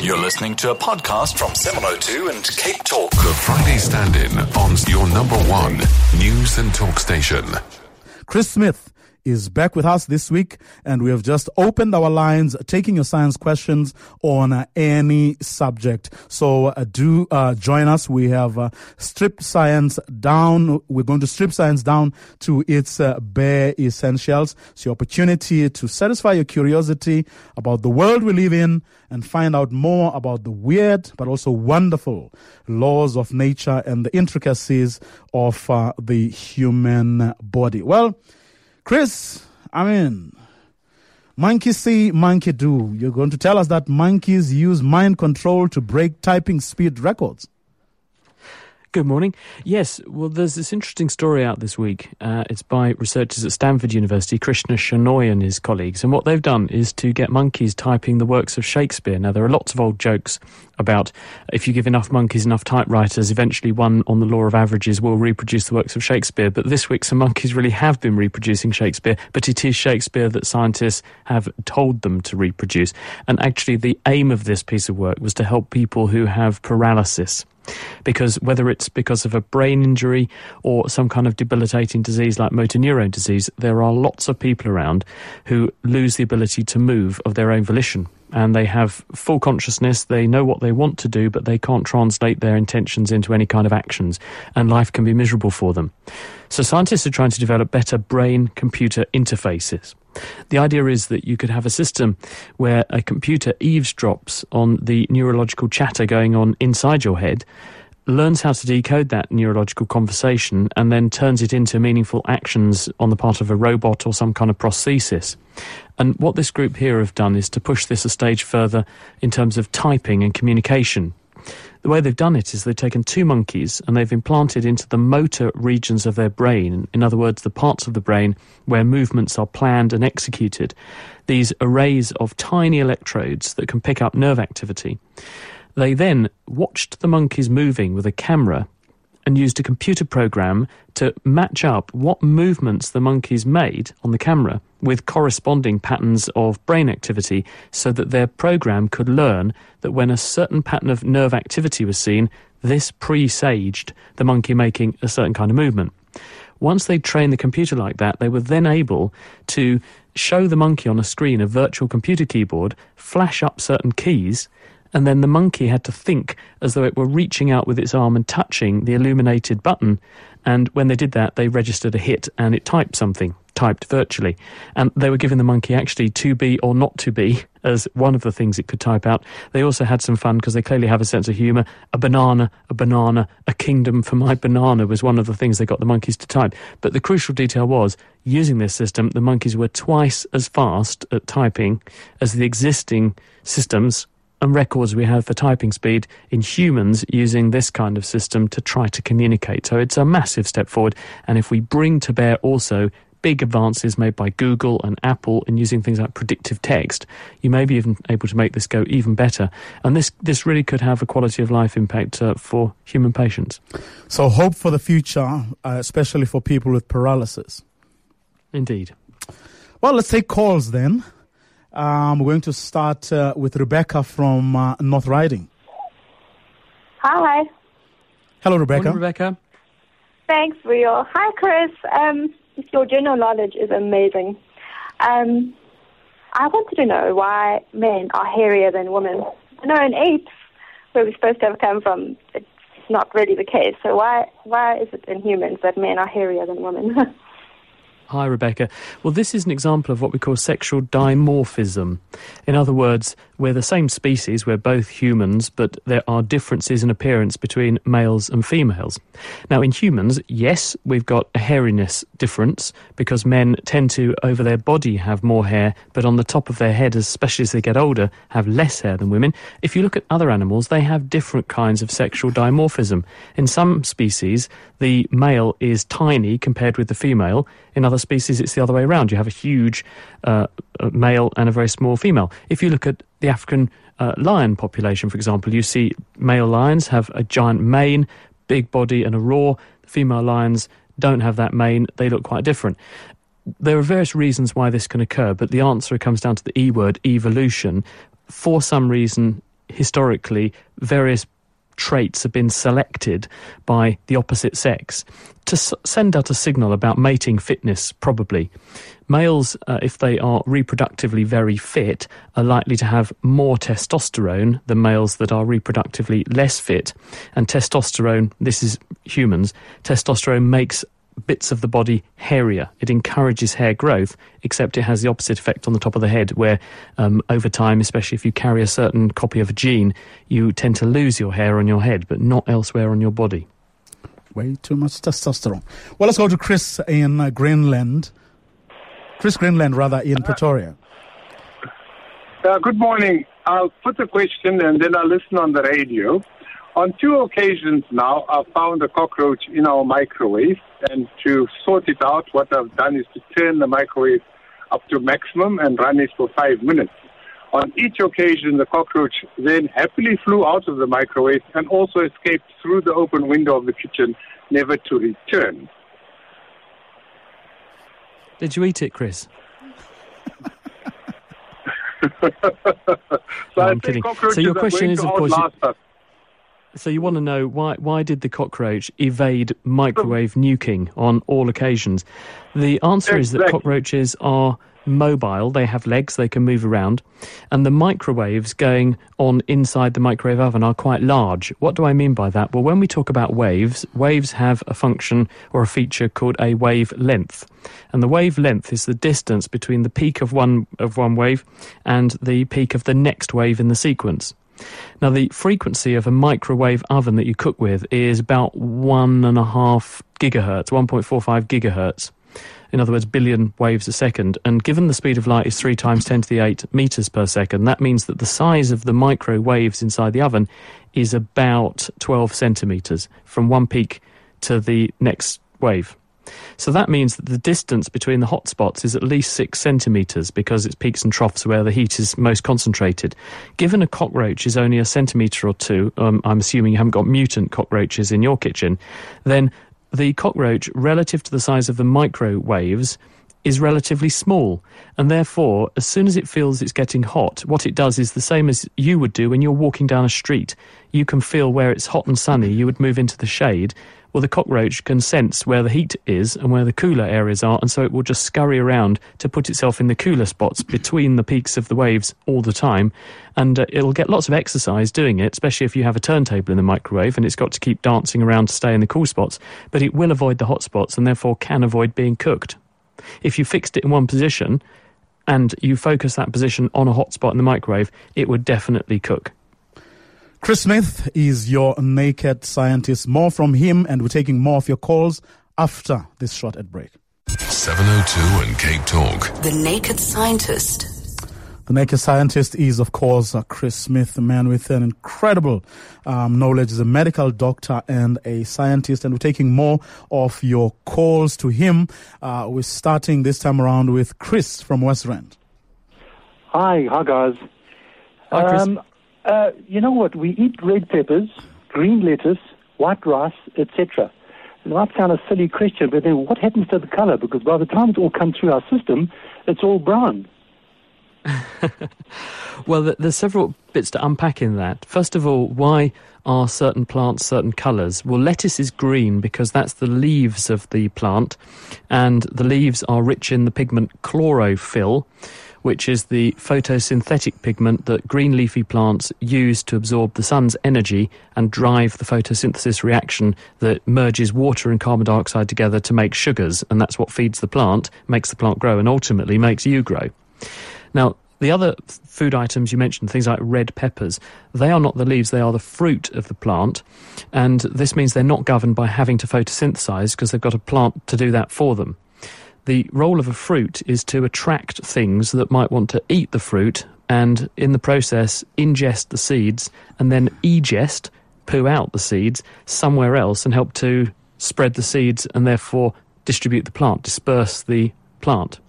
You're listening to a podcast from 702 and Cape Talk. The Friday Stand-In on your number one news and talk station. Chris Smith is back with us this week, and we have just opened our lines, taking your science questions on any subject. So do join us. We have stripped science down. We're going to strip science down to its bare essentials. It's your opportunity to satisfy your curiosity about the world we live in and find out more about the weird but also wonderful laws of nature and the intricacies of the human body. Well, Chris, I mean, monkey see, monkey do. You're going to tell us that monkeys use mind control to break typing speed records. Good morning. Yes, well, there's this interesting story out this week. It's by researchers at Stanford University, Krishna Shenoy and his colleagues. And what they've done is to get monkeys typing the works of Shakespeare. Now, there are lots of old jokes about if you give enough monkeys enough typewriters, eventually one on the law of averages will reproduce the works of Shakespeare. But this week, some monkeys really have been reproducing Shakespeare, but it is Shakespeare that scientists have told them to reproduce. And actually, the aim of this piece of work was to help people who have paralysis. Because whether it's because of a brain injury or some kind of debilitating disease like motor neurone disease, there are lots of people around who lose the ability to move of their own volition. And they have full consciousness, they know what they want to do, but they can't translate their intentions into any kind of actions, and life can be miserable for them. So scientists are trying to develop better brain-computer interfaces. The idea is that you could have a system where a computer eavesdrops on the neurological chatter going on inside your head, learns how to decode that neurological conversation, and then turns it into meaningful actions on the part of a robot or some kind of prosthesis. And what this group here have done is to push this a stage further in terms of typing and communication. The way they've done it is they've taken 2 monkeys and they've implanted into the motor regions of their brain, in other words, the parts of the brain where movements are planned and executed, these arrays of tiny electrodes that can pick up nerve activity. They then watched the monkeys moving with a camera and used a computer program to match up what movements the monkeys made on the camera with corresponding patterns of brain activity, so that their program could learn that when a certain pattern of nerve activity was seen, this presaged the monkey making a certain kind of movement. Once they trained the computer like that, they were then able to show the monkey on a screen a virtual computer keyboard, flash up certain keys, and then the monkey had to think as though it were reaching out with its arm and touching the illuminated button. And when they did that, they registered a hit and it typed something, typed virtually. And they were giving the monkey actually to be or not to be as one of the things it could type out. They also had some fun because they clearly have a sense of humour. A banana, a kingdom for my banana was one of the things they got the monkeys to type. But the crucial detail was, using this system, the monkeys were twice as fast at typing as the existing systems and records we have for typing speed in humans using this kind of system to try to communicate. So it's a massive step forward. And if we bring to bear also big advances made by Google and Apple in using things like predictive text, you may be even able to make this go even better. And this really could have a quality of life impact for human patients. So hope for the future, especially for people with paralysis. Indeed. Well, let's take calls then. We're going to start with Rebecca from North Riding. Hi. Hello, Rebecca. Morning, Rebecca. Thanks, Rio. Hi, Chris. Your general knowledge is amazing. I wanted to know why men are hairier than women. I know in apes, where we're supposed to have come from, it's not really the case. So why is it in humans that men are hairier than women? Hi, Rebecca. Well, this is an example of what we call sexual dimorphism. In other words, We're the same species, we're both humans, but there are differences in appearance between males and females. Now, in humans, yes, we've got a hairiness difference because men tend to, over their body, have more hair, but on the top of their head, especially as they get older, have less hair than women. If you look at other animals, they have different kinds of sexual dimorphism. In some species, the male is tiny compared with the female. In other species, it's the other way around. You have a huge male and a very small female. If you look at the African lion population, for example, you see male lions have a giant mane, big body and a roar. Female lions don't have that mane. They look quite different. There are various reasons why this can occur, but the answer comes down to the E word, evolution. For some reason, historically, various traits have been selected by the opposite sex to send out a signal about mating fitness, probably. Males, if they are reproductively very fit, are likely to have more testosterone than males that are reproductively less fit. And testosterone, this is humans, testosterone makes bits of the body hairier. It encourages hair growth, except it has the opposite effect on the top of the head, where over time, especially if you carry a certain copy of a gene, you tend to lose your hair on your head, but not elsewhere on your body. Way too much testosterone. Well, let's go to Chris in Greenland. Chris Greenland, rather, in Pretoria. Good morning. I'll put a question and then I'll listen on the radio. On two occasions now, I've found a cockroach in our microwave, and to sort it out, what I've done is to turn the microwave up to maximum and run it for 5 minutes. On each occasion, the cockroach then happily flew out of the microwave and also escaped through the open window of the kitchen, never to return. Did you eat it, Chris? I'm kidding. So your question is, of course... So you want to know why did the cockroach evade microwave nuking on all occasions? The answer is that cockroaches are mobile. They have legs, they can move around. And the microwaves going on inside the microwave oven are quite large. What do I mean by that? Well, when we talk about waves, waves have a function or a feature called a wavelength. And the wavelength is the distance between the peak of one wave and the peak of the next wave in the sequence. Now, the frequency of a microwave oven that you cook with is about 1.5 gigahertz, 1.45 gigahertz. In other words, billion waves a second. And given the speed of light is 3 times 10 to the 8 meters per second, that means that the size of the microwaves inside the oven is about 12 centimeters from one peak to the next wave. So that means that the distance between the hotspots is at least 6 centimetres because it's peaks and troughs where the heat is most concentrated. Given a cockroach is only a centimetre or two, I'm assuming you haven't got mutant cockroaches in your kitchen, then the cockroach relative to the size of the microwaves is relatively small, and therefore as soon as it feels it's getting hot, what it does is the same as you would do when you're walking down a street. You can feel where it's hot and sunny, you would move into the shade. Well, the cockroach can sense where the heat is and where the cooler areas are, and so it will just scurry around to put itself in the cooler spots between the peaks of the waves all the time, and it'll get lots of exercise doing it, especially if you have a turntable in the microwave and it's got to keep dancing around to stay in the cool spots, but it will avoid the hot spots and therefore can avoid being cooked. If you fixed it in one position and you focus that position on a hot spot in the microwave, it would definitely cook. Chris Smith is your naked scientist. More from him, and we're taking more of your calls after this short ad break. 702 and Cape Talk. The Naked Scientist. The Naked Scientist is, of course, Chris Smith, a man with an incredible knowledge. He's a medical doctor and a scientist, and we're taking more of your calls to him. We're starting this time around with Chris from West Rand. Hi guys. Hi, Chris. You know what? We eat red peppers, green lettuce, white rice, etc. It might sound a silly question, but then what happens to the color? Because by the time it all comes through our system, it's all brown. Well, there's several bits to unpack in that. First of all, why are certain plants certain colours? Well, lettuce is green because that's the leaves of the plant, and the leaves are rich in the pigment chlorophyll, which is the photosynthetic pigment that green leafy plants use to absorb the sun's energy and drive the photosynthesis reaction that merges water and carbon dioxide together to make sugars, and that's what feeds the plant, makes the plant grow, and ultimately makes you grow. Now, The other food items you mentioned, things like red peppers, they are not the leaves, they are the fruit of the plant, and this means they're not governed by having to photosynthesize because they've got a plant to do that for them. The role of a fruit is to attract things that might want to eat the fruit and in the process ingest the seeds and then egest, poo out the seeds, somewhere else and help to spread the seeds and therefore distribute the plant, disperse the plant.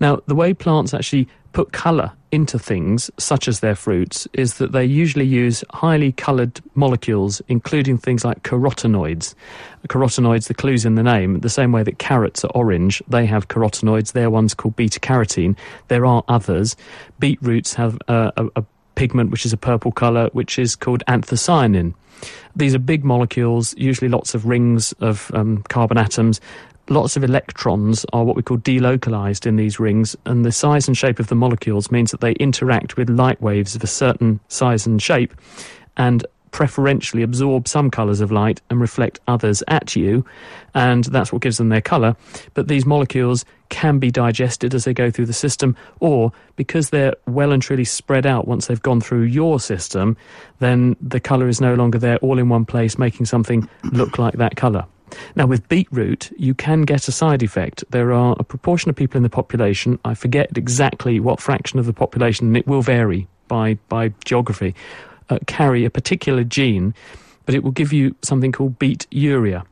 Now, the way plants actually put colour into things, such as their fruits, is that they usually use highly coloured molecules, including things like carotenoids. Carotenoids, the clue's in the name, the same way that carrots are orange, they have carotenoids, their one's called beta-carotene. There are others. Beetroots have a pigment which is a purple colour, which is called anthocyanin. These are big molecules, usually lots of rings of carbon atoms. Lots of electrons are what we call delocalized in these rings, and the size and shape of the molecules means that they interact with light waves of a certain size and shape and preferentially absorb some colors of light and reflect others at you, and that's what gives them their color. But these molecules can be digested as they go through the system, or because they're well and truly spread out once they've gone through your system, then the color is no longer there all in one place, making something look like that color. Now, with beetroot, you can get a side effect. There are a proportion of people in the population, I forget exactly what fraction of the population, and it will vary by geography, carry a particular gene, but it will give you something called beeturia.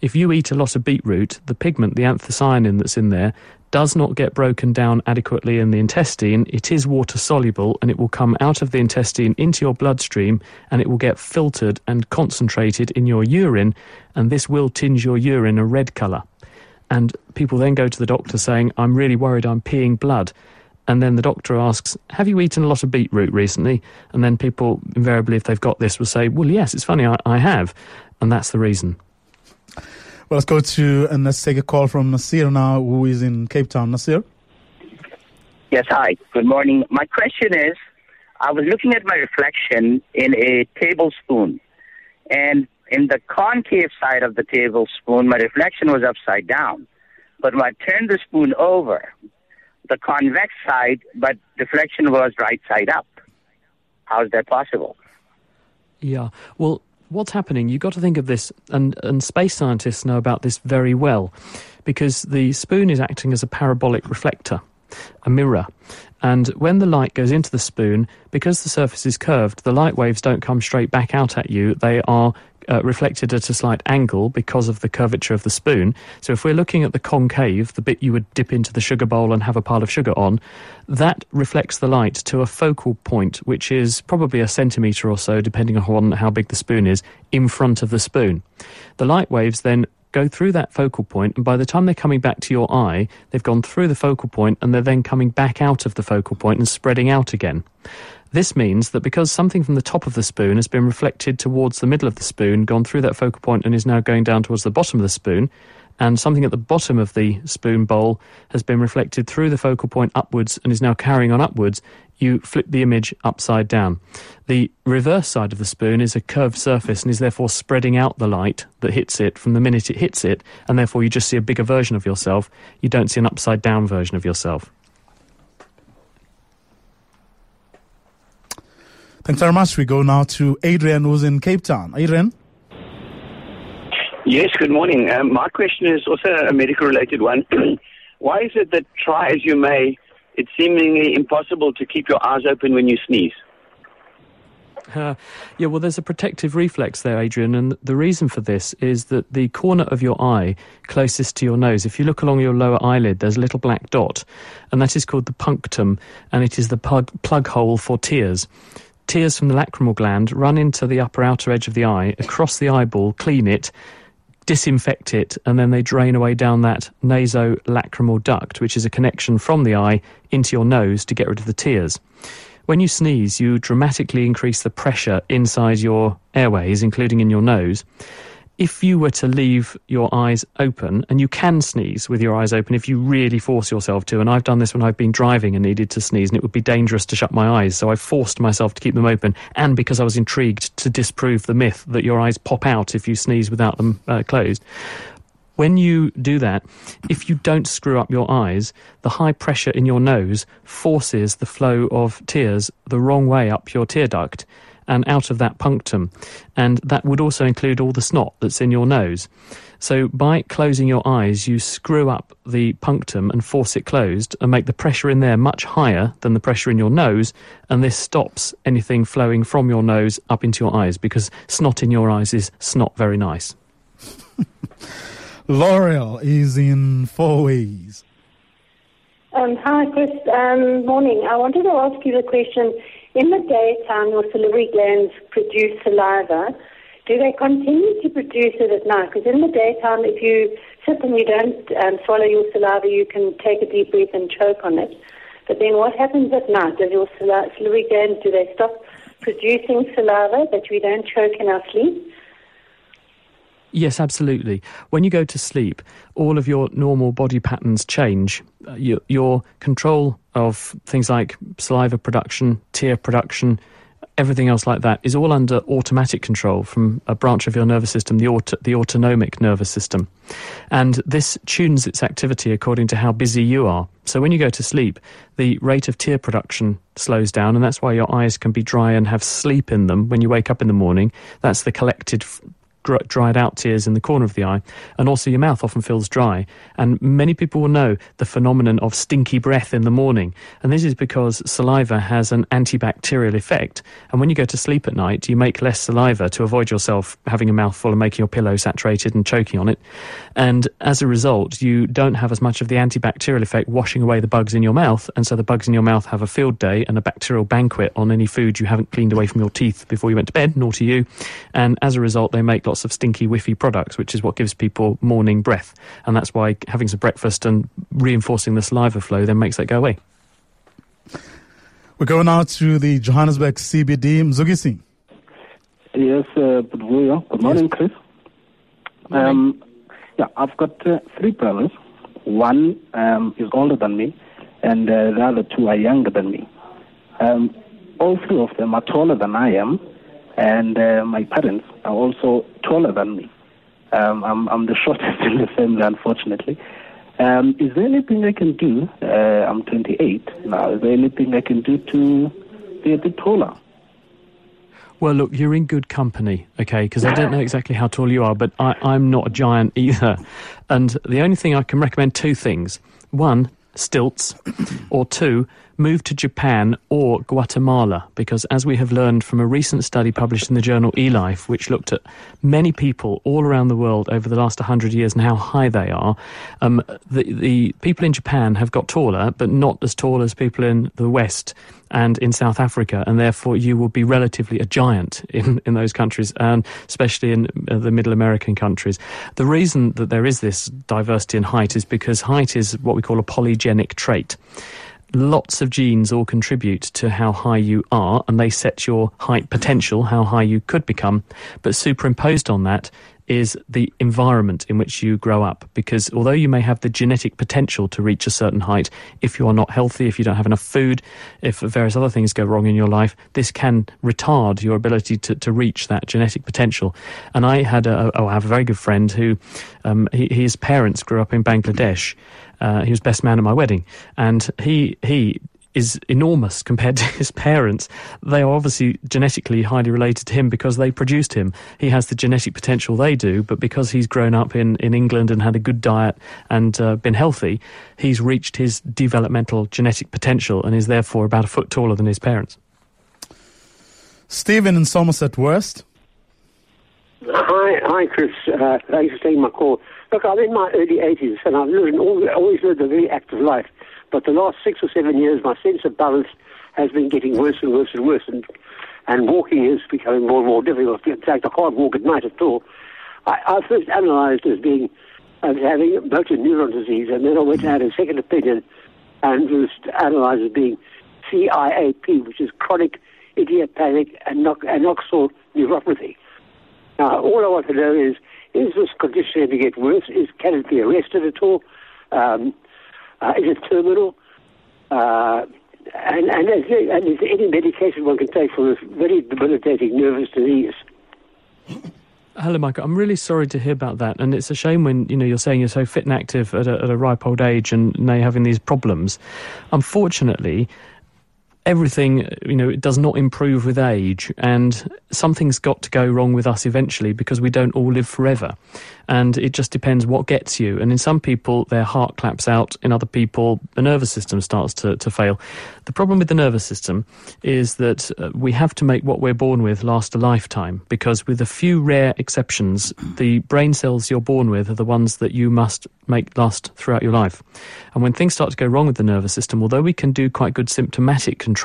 If you eat a lot of beetroot, the pigment, the anthocyanin that's in there, does not get broken down adequately in the intestine. It is water-soluble, and it will come out of the intestine into your bloodstream, and it will get filtered and concentrated in your urine, and this will tinge your urine a red colour. And people then go to the doctor saying, "I'm really worried, I'm peeing blood." And then the doctor asks, "Have you eaten a lot of beetroot recently?" And then people, invariably, if they've got this, will say, "Well, yes, it's funny, I have." And that's the reason. Well, let's go to, and let's take a call from Nasir now, who is in Cape Town. Nasir? Yes, hi. Good morning. My question is, I was looking at my reflection in a tablespoon, and in the concave side of the tablespoon, my reflection was upside down. But when I turned the spoon over, the convex side, but reflection was right side up. How is that possible? Yeah, well, what's happening, you've got to think of this, and space scientists know about this very well, because the spoon is acting as a parabolic reflector, a mirror. And when the light goes into the spoon, because the surface is curved, the light waves don't come straight back out at you. They are reflected at a slight angle because of the curvature of the spoon. So if we're looking at the concave, the bit you would dip into the sugar bowl and have a pile of sugar on, that reflects the light to a focal point, which is probably a centimetre or so, depending on how big the spoon is, in front of the spoon. The light waves then go through that focal point, and by the time they're coming back to your eye, they've gone through the focal point, and they're then coming back out of the focal point and spreading out again. This means that because something from the top of the spoon has been reflected towards the middle of the spoon, gone through that focal point and is now going down towards the bottom of the spoon, and something at the bottom of the spoon bowl has been reflected through the focal point upwards and is now carrying on upwards, you flip the image upside down. The reverse side of the spoon is a curved surface and is therefore spreading out the light that hits it from the minute it hits it, and therefore you just see a bigger version of yourself. You don't see an upside down version of yourself. Thanks very much. We go now to Adrian, who's in Cape Town. Adrian? Yes, good morning. My question is also a medical-related one. Why is it that, try as you may, it's seemingly impossible to keep your eyes open when you sneeze? Yeah, well, there's a protective reflex there, Adrian, and the reason for this is that the corner of your eye closest to your nose, if you look along your lower eyelid, there's a little black dot, and that is called the punctum, and it is the plug hole for tears. Tears from the lacrimal gland run into the upper outer edge of the eye, across the eyeball, clean it, disinfect it, and then they drain away down that nasolacrimal duct, which is a connection from the eye into your nose to get rid of the tears. When you sneeze, you dramatically increase the pressure inside your airways, including in your nose. If you were to leave your eyes open, and you can sneeze with your eyes open if you really force yourself to, and I've done this when I've been driving and needed to sneeze, and it would be dangerous to shut my eyes, so I forced myself to keep them open, and because I was intrigued to disprove the myth that your eyes pop out if you sneeze without them closed. When you do that, if you don't screw up your eyes, the high pressure in your nose forces the flow of tears the wrong way up your tear duct and out of that punctum. And that would also include all the snot that's in your nose. So by closing your eyes, you screw up the punctum and force it closed and make the pressure in there much higher than the pressure in your nose. And this stops anything flowing from your nose up into your eyes, because snot in your eyes is snot very nice. L'Oreal is in 4 weeks. Hi, Chris. Morning. I wanted to ask you the question. In the daytime, your salivary glands produce saliva. Do they continue to produce it at night? Because in the daytime, if you sit and you don't swallow your saliva, you can take a deep breath and choke on it. But then what happens at night? Does your salivary glands, do they stop producing saliva that we don't choke in our sleep? Yes, absolutely. When you go to sleep, all of your normal body patterns change. Your control of things like saliva production, tear production, everything else like that is all under automatic control from a branch of your nervous system, the autonomic nervous system. And this tunes its activity according to how busy you are. So when you go to sleep, the rate of tear production slows down, and that's why your eyes can be dry and have sleep in them when you wake up in the morning. That's the collected dried out tears in the corner of the eye, and also your mouth often feels dry. And many people will know the phenomenon of stinky breath in the morning, and this is because saliva has an antibacterial effect, and when you go to sleep at night you make less saliva to avoid yourself having a mouthful and making your pillow saturated and choking on it, and as a result you don't have as much of the antibacterial effect washing away the bugs in your mouth, and so the bugs in your mouth have a field day and a bacterial banquet on any food you haven't cleaned away from your teeth before you went to bed, naughty you, and as a result they make lots of stinky, whiffy products, which is what gives people morning breath. And that's why having some breakfast and reinforcing the saliva flow then makes that go away. We're going now to the Johannesburg CBD. Mzugi Singh. Yes, good morning, Chris. I've got three brothers. One is older than me, and the other two are younger than me. All three of them are taller than I am, and my parents are also taller than me. I'm the shortest in the family, unfortunately. Is there anything I can do? I'm 28 now. Is there anything I can do to be a bit taller? Well, look, you're in good company, okay, because I don't know exactly how tall you are, but I'm not a giant either. And the only thing I can recommend, two things. One, stilts, or two, move to Japan or Guatemala, because as we have learned from a recent study published in the journal eLife, which looked at many people all around the world over the last 100 years and how high they are, the people in Japan have got taller, but not as tall as people in the West and in South Africa, and therefore you will be relatively a giant in those countries, and especially in the Middle American countries. The reason that there is this diversity in height is because height is what we call a polygenic trait. Lots of genes all contribute to how high you are, and they set your height potential, how high you could become, but superimposed on that is the environment in which you grow up, because although you may have the genetic potential to reach a certain height, if you are not healthy, if you don't have enough food, if various other things go wrong in your life, this can retard your ability to reach that genetic potential. And I have a very good friend who his parents grew up in Bangladesh. He was best man at my wedding, and he is enormous compared to his parents. They are obviously genetically highly related to him because they produced him. He has the genetic potential they do, but because he's grown up in England and had a good diet and been healthy, he's reached his developmental genetic potential and is therefore about a foot taller than his parents. Stephen in Somerset West. Hi Chris. Thanks for taking my call. Look, I'm in my early 80s and I've always lived a very active life. But the last 6 or 7 years, my sense of balance has been getting worse and worse and worse. And walking is becoming more and more difficult. In fact, I can't walk at night at all. I first analysed as having motor neurone disease, and then I went and had a second opinion and was analysed as being CIAP, which is chronic idiopathic anoxal neuropathy. Now, all I want to know is this condition going to get worse? Can it be arrested at all? Is it terminal? And is there any medication one can take for this very debilitating nervous disease? Hello, Michael. I'm really sorry to hear about that. And it's a shame when, you know, you're saying you're so fit and active at a ripe old age and now you're having these problems. Unfortunately, everything, you know, it does not improve with age, and something's got to go wrong with us eventually, because we don't all live forever, and it just depends what gets you. And in some people their heart claps out, in other people the nervous system starts to fail. The problem with the nervous system is that we have to make what we're born with last a lifetime, because with a few rare exceptions, the brain cells you're born with are the ones that you must make last throughout your life. And when things start to go wrong with the nervous system, although we can do quite good symptomatic control,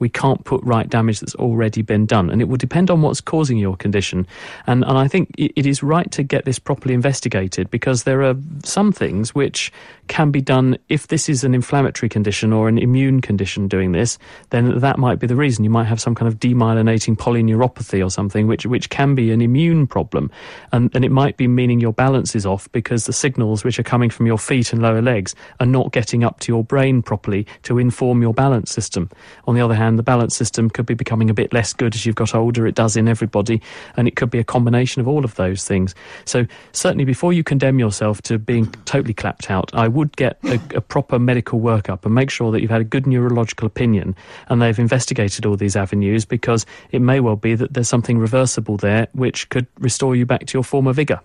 we can't put right damage that's already been done, and it will depend on what's causing your condition. And I think it is right to get this properly investigated, because there are some things which can be done. If this is an inflammatory condition or an immune condition doing this, then that might be the reason. You might have some kind of demyelinating polyneuropathy or something, which can be an immune problem, and it might be meaning your balance is off because the signals which are coming from your feet and lower legs are not getting up to your brain properly to inform your balance system. On the other hand, the balance system could be becoming a bit less good as you've got older. It does in everybody, and it could be a combination of all of those things. So certainly, before you condemn yourself to being totally clapped out, I would get a proper medical workup and make sure that you've had a good neurological opinion and they've investigated all these avenues, because it may well be that there's something reversible there which could restore you back to your former vigour.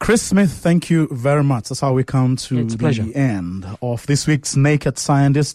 Chris Smith, thank you very much. That's how we come to the end of this week's Naked Scientist.